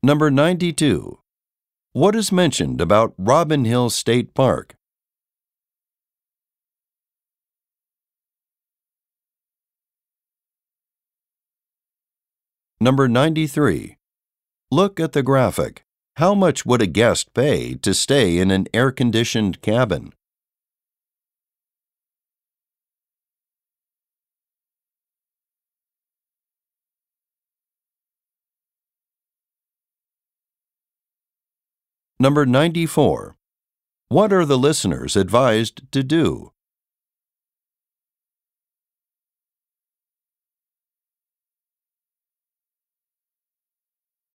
Number 92. What is mentioned about Robin Hill State Park? Number 93. Look at the graphic. How much would a guest pay to stay in an air-conditioned cabin? Number 94. What are the listeners advised to do?